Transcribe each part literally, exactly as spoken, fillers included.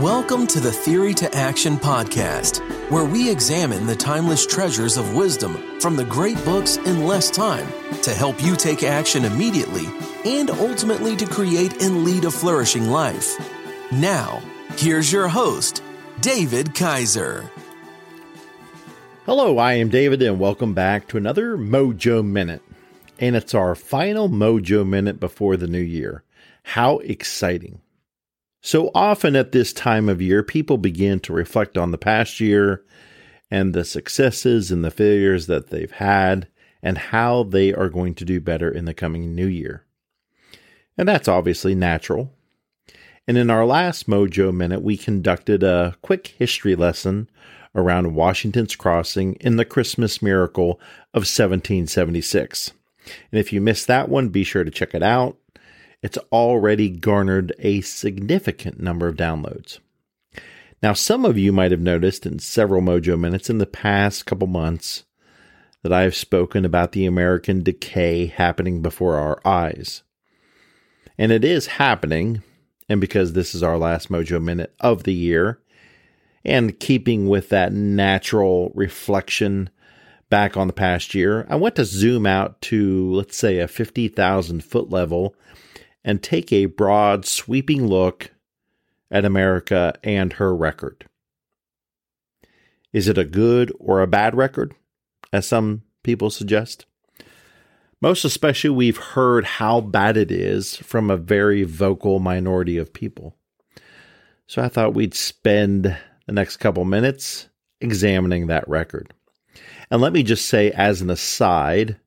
Welcome to the Theory to Action podcast, where we examine the timeless treasures of wisdom from the great books in less time to help you take action immediately and ultimately to create and lead a flourishing life. Now, here's your host, David Kaiser. Hello, I am David, and welcome back to another Mojo Minute. And it's our final Mojo Minute before the new year. How exciting! So often at this time of year, people begin to reflect on the past year and the successes and the failures that they've had and how they are going to do better in the coming new year. And that's obviously natural. And in our last Mojo Minute, we conducted a quick history lesson around Washington's crossing in the Christmas miracle of seventeen seventy-six. And if you missed that one, be sure to check it out. It's already garnered a significant number of downloads. Now, some of you might have noticed in several Mojo Minutes in the past couple months that I have spoken about the American decay happening before our eyes. And it is happening, and because this is our last Mojo Minute of the year, and keeping with that natural reflection back on the past year, I want to zoom out to, let's say, a fifty thousand foot level and take a broad, sweeping look at America and her record. Is it a good or a bad record, as some people suggest? Most especially, we've heard how bad it is from a very vocal minority of people. So I thought we'd spend the next couple minutes examining that record. And let me just say, as an aside,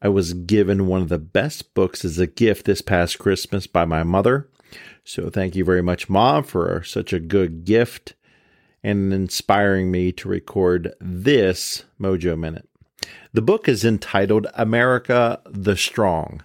I was given one of the best books as a gift this past Christmas by my mother. So thank you very much, Mom, for such a good gift and inspiring me to record this Mojo Minute. The book is entitled America the Strong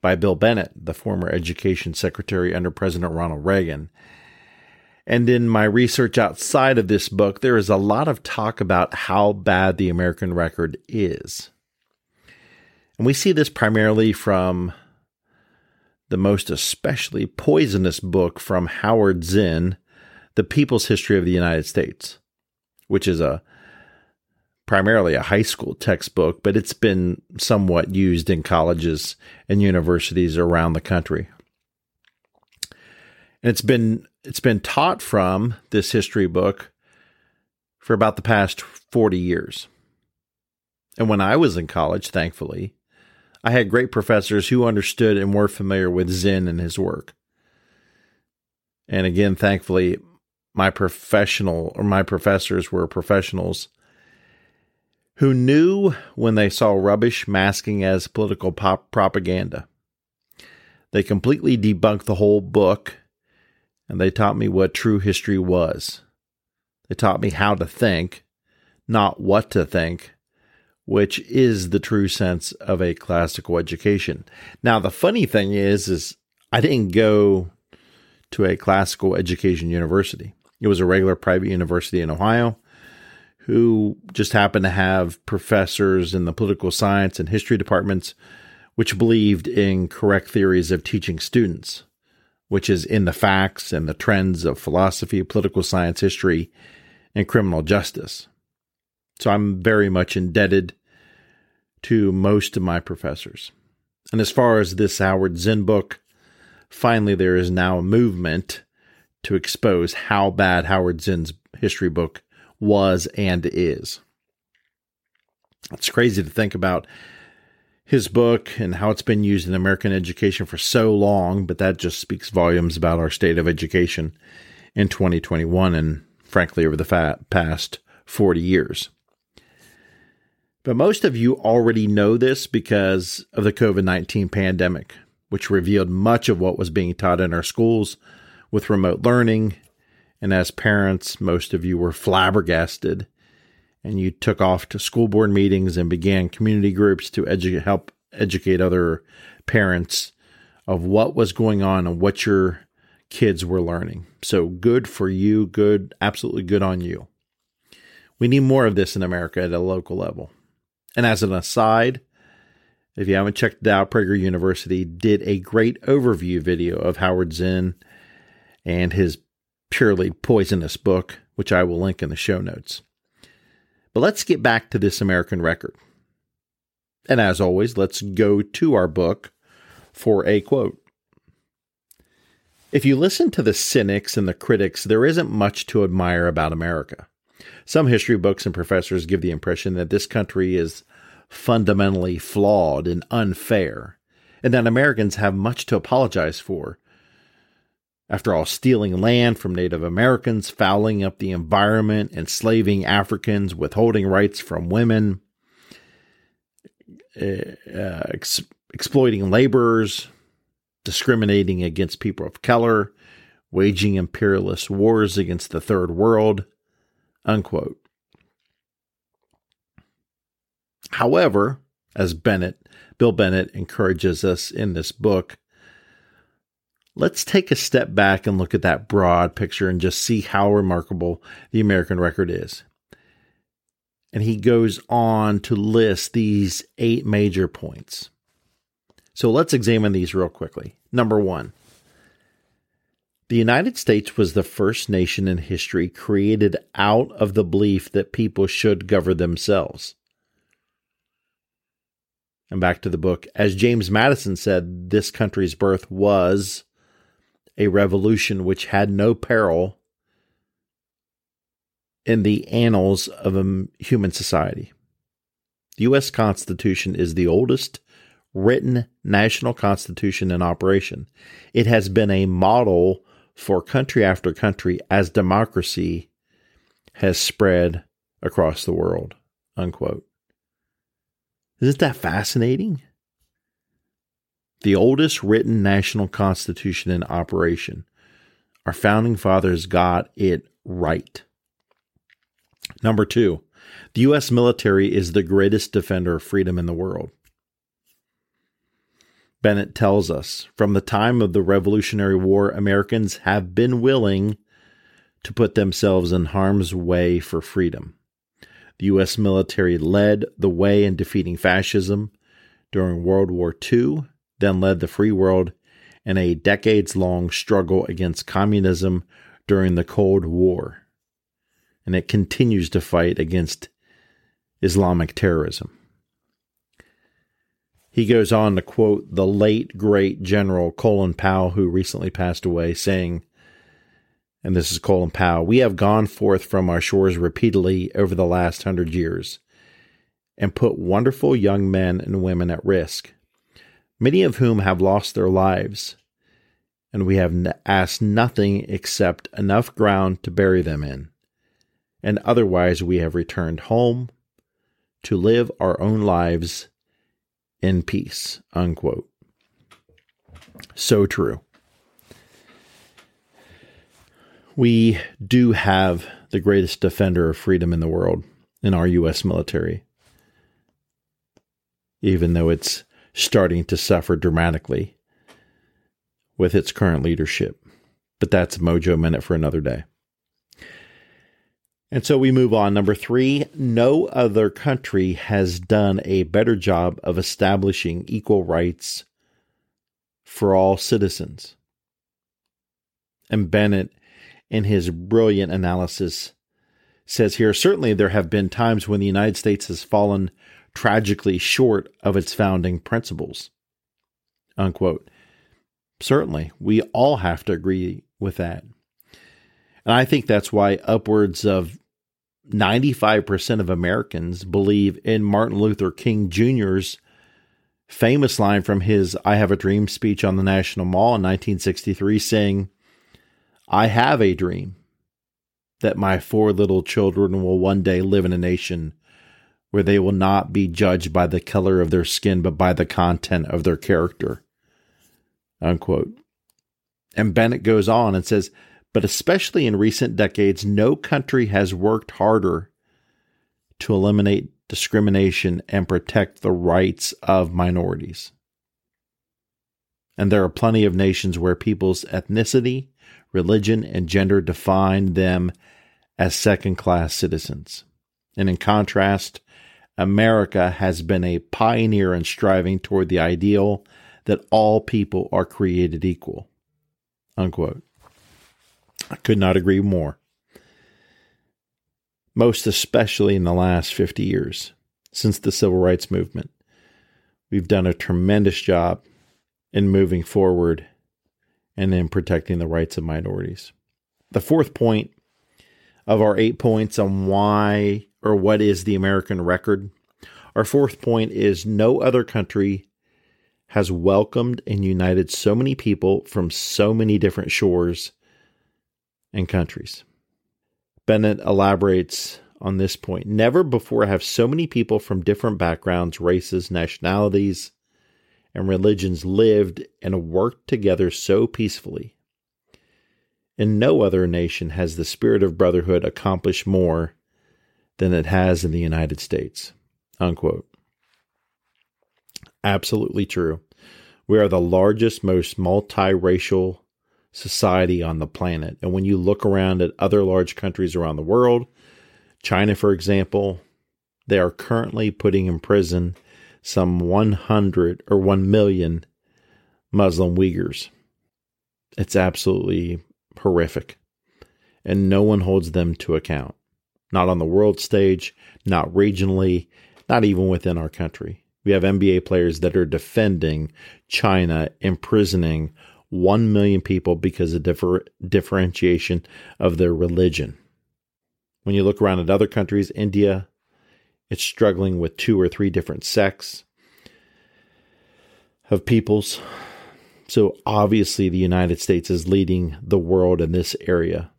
by Bill Bennett, the former education secretary under President Ronald Reagan. And in my research outside of this book, there is a lot of talk about how bad the American record is. And we see this primarily from the most especially poisonous book from Howard Zinn, The People's History of the United States, which is a primarily a high school textbook, but it's been somewhat used in colleges and universities around the country. And it's been it's been taught from this history book for about the past forty years. And when I was in college, thankfully, I had great professors who understood and were familiar with Zinn and his work. And again, thankfully, my professional or my professors were professionals who knew when they saw rubbish masking as political pop propaganda. They completely debunked the whole book, and they taught me what true history was. They taught me how to think, not what to think, which is the true sense of a classical education. Now, the funny thing is, is I didn't go to a classical education university. It was a regular private university in Ohio who just happened to have professors in the political science and history departments which believed in correct theories of teaching students, which is in the facts and the trends of philosophy, political science, history, and criminal justice. So I'm very much indebted to most of my professors. And as far as this Howard Zinn book, finally there is now a movement to expose how bad Howard Zinn's history book was and is. It's crazy to think about his book and how it's been used in American education for so long, but that just speaks volumes about our state of education in twenty twenty-one and, frankly, over the fa- past forty years. But most of you already know this because of the covid nineteen pandemic, which revealed much of what was being taught in our schools with remote learning. And as parents, most of you were flabbergasted, and you took off to school board meetings and began community groups to edu- help educate other parents of what was going on and what your kids were learning. So good for you, good, absolutely good on you. We need more of this in America at a local level. And as an aside, if you haven't checked it out, Prager University did a great overview video of Howard Zinn and his purely poisonous book, which I will link in the show notes. But let's get back to this American record. And as always, let's go to our book for a quote. If you listen to the cynics and the critics, there isn't much to admire about America. Some history books and professors give the impression that this country is fundamentally flawed and unfair, and that Americans have much to apologize for. After all, stealing land from Native Americans, fouling up the environment, enslaving Africans, withholding rights from women, uh, ex- exploiting laborers, discriminating against people of color, waging imperialist wars against the third world, unquote. However, as Bennett, Bill Bennett encourages us in this book, let's take a step back and look at that broad picture and just see how remarkable the American record is. And he goes on to list these eight major points. So let's examine these real quickly. Number one, the United States was the first nation in history created out of the belief that people should govern themselves. And back to the book, as James Madison said, this country's birth was a revolution which had no parallel in the annals of human society. The U S Constitution is the oldest written national constitution in operation. It has been a model for country after country as democracy has spread across the world, unquote. Isn't that fascinating? The oldest written national constitution in operation. Our founding fathers got it right. Number two, the U S military is the greatest defender of freedom in the world. Bennett tells us, from the time of the Revolutionary War, Americans have been willing to put themselves in harm's way for freedom. The U S military led the way in defeating fascism during World War Two, then led the free world in a decades-long struggle against communism during the Cold War, and it continues to fight against Islamic terrorism. He goes on to quote the late, great General Colin Powell, who recently passed away, saying, and this is Colin Powell, "We have gone forth from our shores repeatedly over the last hundred years and put wonderful young men and women at risk, many of whom have lost their lives, and we have asked nothing except enough ground to bury them in. And otherwise we have returned home to live our own lives in peace," unquote. So true. We do have the greatest defender of freedom in the world in our U S military, even though it's starting to suffer dramatically with its current leadership. But that's Mojo Minute for another day. And so we move on. Number three, no other country has done a better job of establishing equal rights for all citizens. And Bennett, in his brilliant analysis, says here, certainly there have been times when the United States has fallen tragically short of its founding principles, unquote. Certainly, we all have to agree with that. And I think that's why upwards of ninety-five percent of Americans believe in Martin Luther King Junior's famous line from his I Have a Dream speech on the National Mall in nineteen sixty-three, saying, "I have a dream that my four little children will one day live in a nation where they will not be judged by the color of their skin, but by the content of their character," unquote. And Bennett goes on and says, "But especially in recent decades, no country has worked harder to eliminate discrimination and protect the rights of minorities. And there are plenty of nations where people's ethnicity, religion, and gender define them as second-class citizens. And in contrast, America has been a pioneer in striving toward the ideal that all people are created equal," unquote. I could not agree more. Most especially in the last fifty years, since the Civil Rights Movement, we've done a tremendous job in moving forward and in protecting the rights of minorities. The fourth point of our eight points on why or what is the American record, our fourth point is no other country has welcomed and united so many people from so many different shores and countries. Bennett elaborates on this point. Never before have so many people from different backgrounds, races, nationalities, and religions lived and worked together so peacefully. In no other nation has the spirit of brotherhood accomplished more than it has in the United States. Unquote. Absolutely true. We are the largest, most multiracial society on the planet. And when you look around at other large countries around the world, China, for example, they are currently putting in prison some one hundred or one million Muslim Uyghurs. It's absolutely horrific. And no one holds them to account. Not on the world stage, not regionally, not even within our country. We have N B A players that are defending China, imprisoning One million people because of differ, differentiation of their religion. When you look around at other countries, India, it's struggling with two or three different sects of peoples. So obviously the United States is leading the world in this area.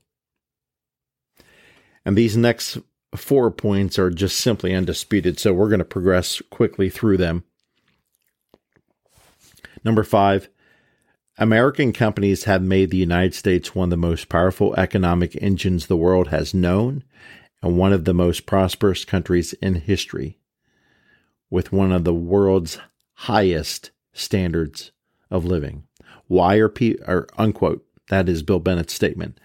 And these next four points are just simply undisputed. So we're going to progress quickly through them. Number five, American companies have made the United States one of the most powerful economic engines the world has known and one of the most prosperous countries in history, with one of the world's highest standards of living. Why are people, or unquote, that is Bill Bennett's statement.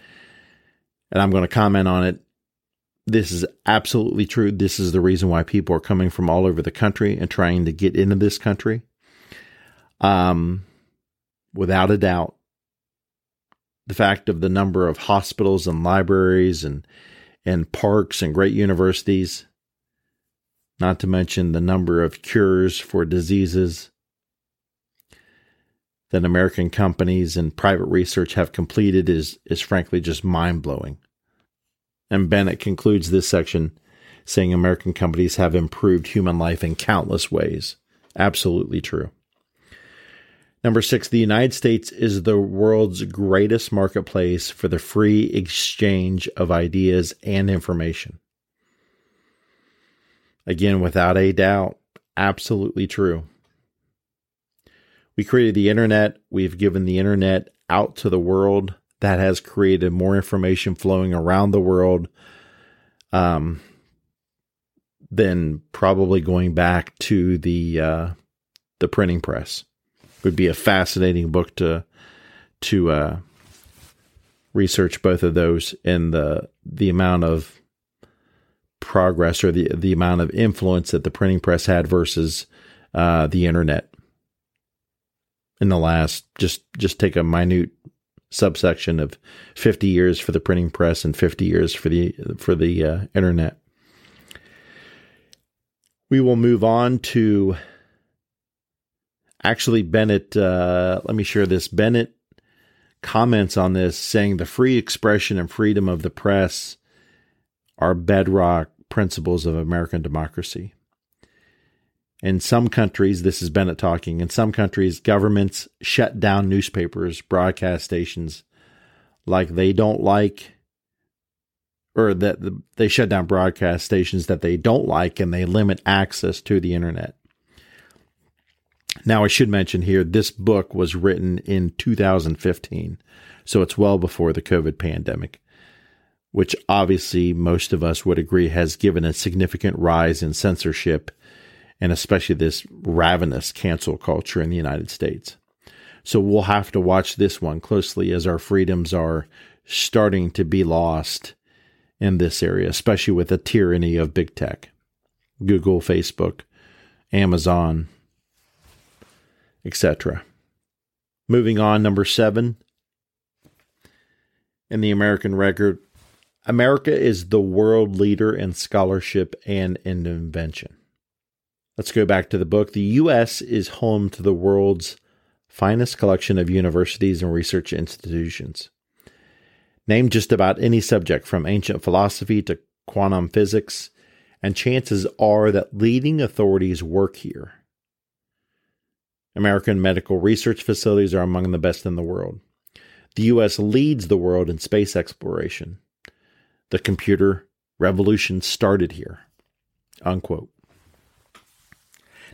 And I'm going to comment on it. This is absolutely true. This is the reason why people are coming from all over the country and trying to get into this country. Um... Without a doubt, the fact of the number of hospitals and libraries and and parks and great universities, not to mention the number of cures for diseases that American companies and private research have completed is, is frankly just mind-blowing. And Bennett concludes this section saying American companies have improved human life in countless ways. Absolutely true. Number six, the United States is the world's greatest marketplace for the free exchange of ideas and information. Again, without a doubt, absolutely true. We created the internet. We've given the internet out to the world. That has created more information flowing around the world um, than probably going back to the uh, the printing press. Would be a fascinating book to to uh, research both of those and the the amount of progress or the, the amount of influence that the printing press had versus uh, the internet. In the last, just just take a minute subsection of fifty years for the printing press and fifty years for the for the uh, internet. We will move on to. Actually, Bennett, uh, let me share this. Bennett comments on this, saying the free expression and freedom of the press are bedrock principles of American democracy. In some countries, this is Bennett talking, in some countries, governments shut down newspapers, broadcast stations, like they don't like, or that the, they shut down broadcast stations that they don't like, and they limit access to the internet. Now, I should mention here, this book was written in two thousand fifteen, so it's well before the COVID pandemic, which obviously most of us would agree has given a significant rise in censorship, and especially this ravenous cancel culture in the United States. So we'll have to watch this one closely as our freedoms are starting to be lost in this area, especially with the tyranny of big tech, Google, Facebook, Amazon, et cetera. Moving on, number seven. in the American record, America is the world leader in scholarship and in invention. Let's go back to the book. The U S is home to the world's finest collection of universities and research institutions. Name just about any subject from ancient philosophy to quantum physics, and chances are that leading authorities work here. American medical research facilities are among the best in the world. The U S leads the world in space exploration. The computer revolution started here. Unquote.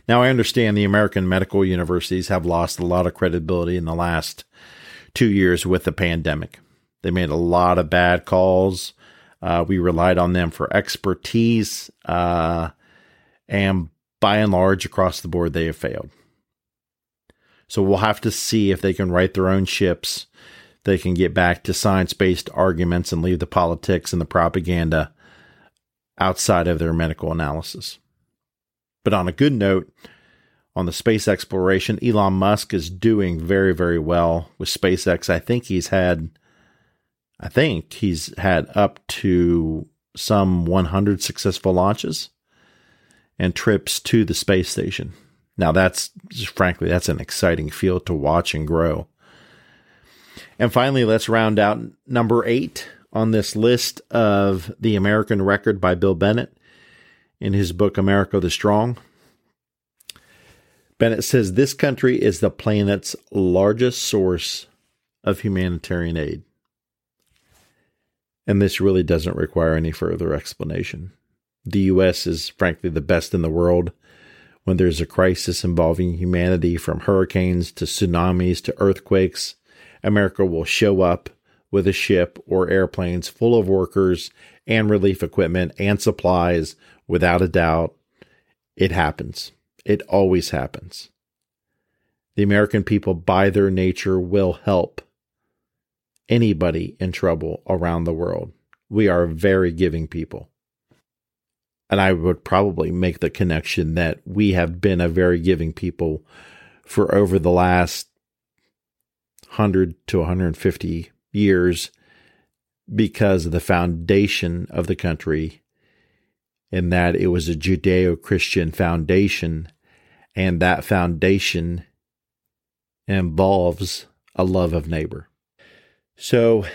Now, I understand the American medical universities have lost a lot of credibility in the last two years with the pandemic. They made a lot of bad calls. Uh, we relied on them for expertise, uh, and by and large, across the board, they have failed. So we'll have to see if they can right their own ships. They can get back to science-based arguments and leave the politics and the propaganda outside of their medical analysis. But on a good note, on the space exploration, Elon Musk is doing very, very well with SpaceX. I think he's had, I think he's had up to some one hundred successful launches and trips to the space station. Now, that's frankly, that's an exciting field to watch and grow. And finally, let's round out number eight on this list of the American record by Bill Bennett in his book, America the Strong. Bennett says this country is the planet's largest source of humanitarian aid. And this really doesn't require any further explanation. The U S is frankly the best in the world when there's a crisis involving humanity, from hurricanes to tsunamis to earthquakes. America will show up with a ship or airplanes full of workers and relief equipment and supplies. Without a doubt, it happens. It always happens. The American people, by their nature, will help anybody in trouble around the world. We are very giving people. And I would probably make the connection that we have been a very giving people for over the last one hundred to one hundred fifty years because of the foundation of the country, in that it was a Judeo-Christian foundation, and that foundation involves a love of neighbor. So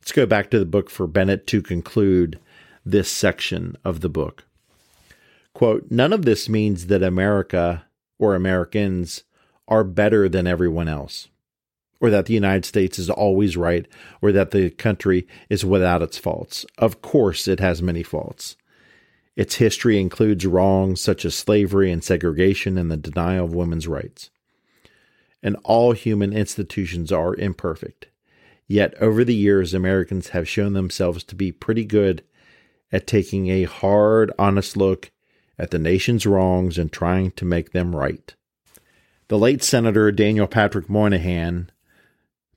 let's go back to the book for Bennett to conclude this section of the book. Quote, "None of this means that America or Americans are better than everyone else, or that the United States is always right, or that the country is without its faults. Of course, it has many faults. Its history includes wrongs such as slavery and segregation and the denial of women's rights. And all human institutions are imperfect. Yet over the years, Americans have shown themselves to be pretty good at taking a hard, honest look at the nation's wrongs and trying to make them right." The late Senator Daniel Patrick Moynihan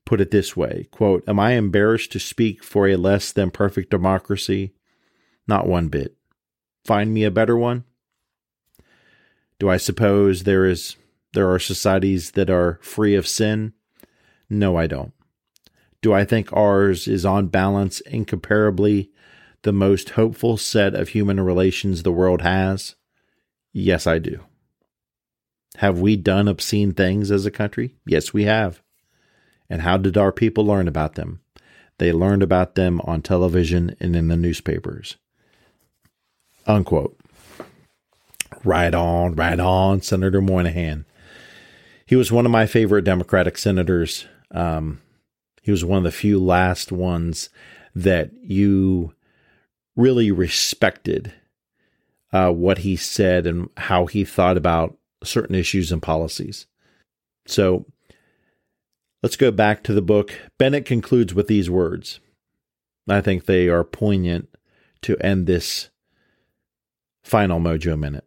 put it this way, quote, "Am I embarrassed to speak for a less than perfect democracy? Not one bit. Find me a better one? Do I suppose there is there are societies that are free of sin? No, I don't. Do I think ours is on balance incomparably the most hopeful set of human relations the world has? Yes, I do. Have we done obscene things as a country? Yes, we have. And how did our people learn about them? They learned about them on television and in the newspapers." Unquote. Right on, right on, Senator Moynihan. He was one of my favorite Democratic senators. Um, he was one of the few last ones that you really respected uh, what he said and how he thought about certain issues and policies. So let's go back to the book. Bennett concludes with these words. I think they are poignant to end this final Mojo Minute.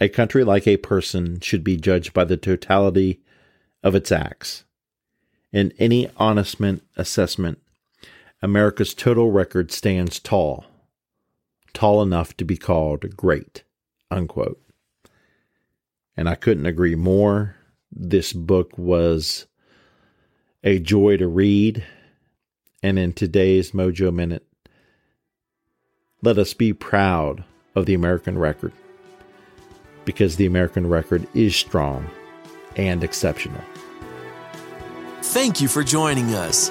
"A country, like a person, should be judged by the totality of its acts. In any honest assessment, America's total record stands tall, tall enough to be called great." Unquote. And I couldn't agree more. This book was a joy to read. and in today's Mojo Minute, let us be proud of the American record, because the American record is strong and exceptional. Thank you for joining us.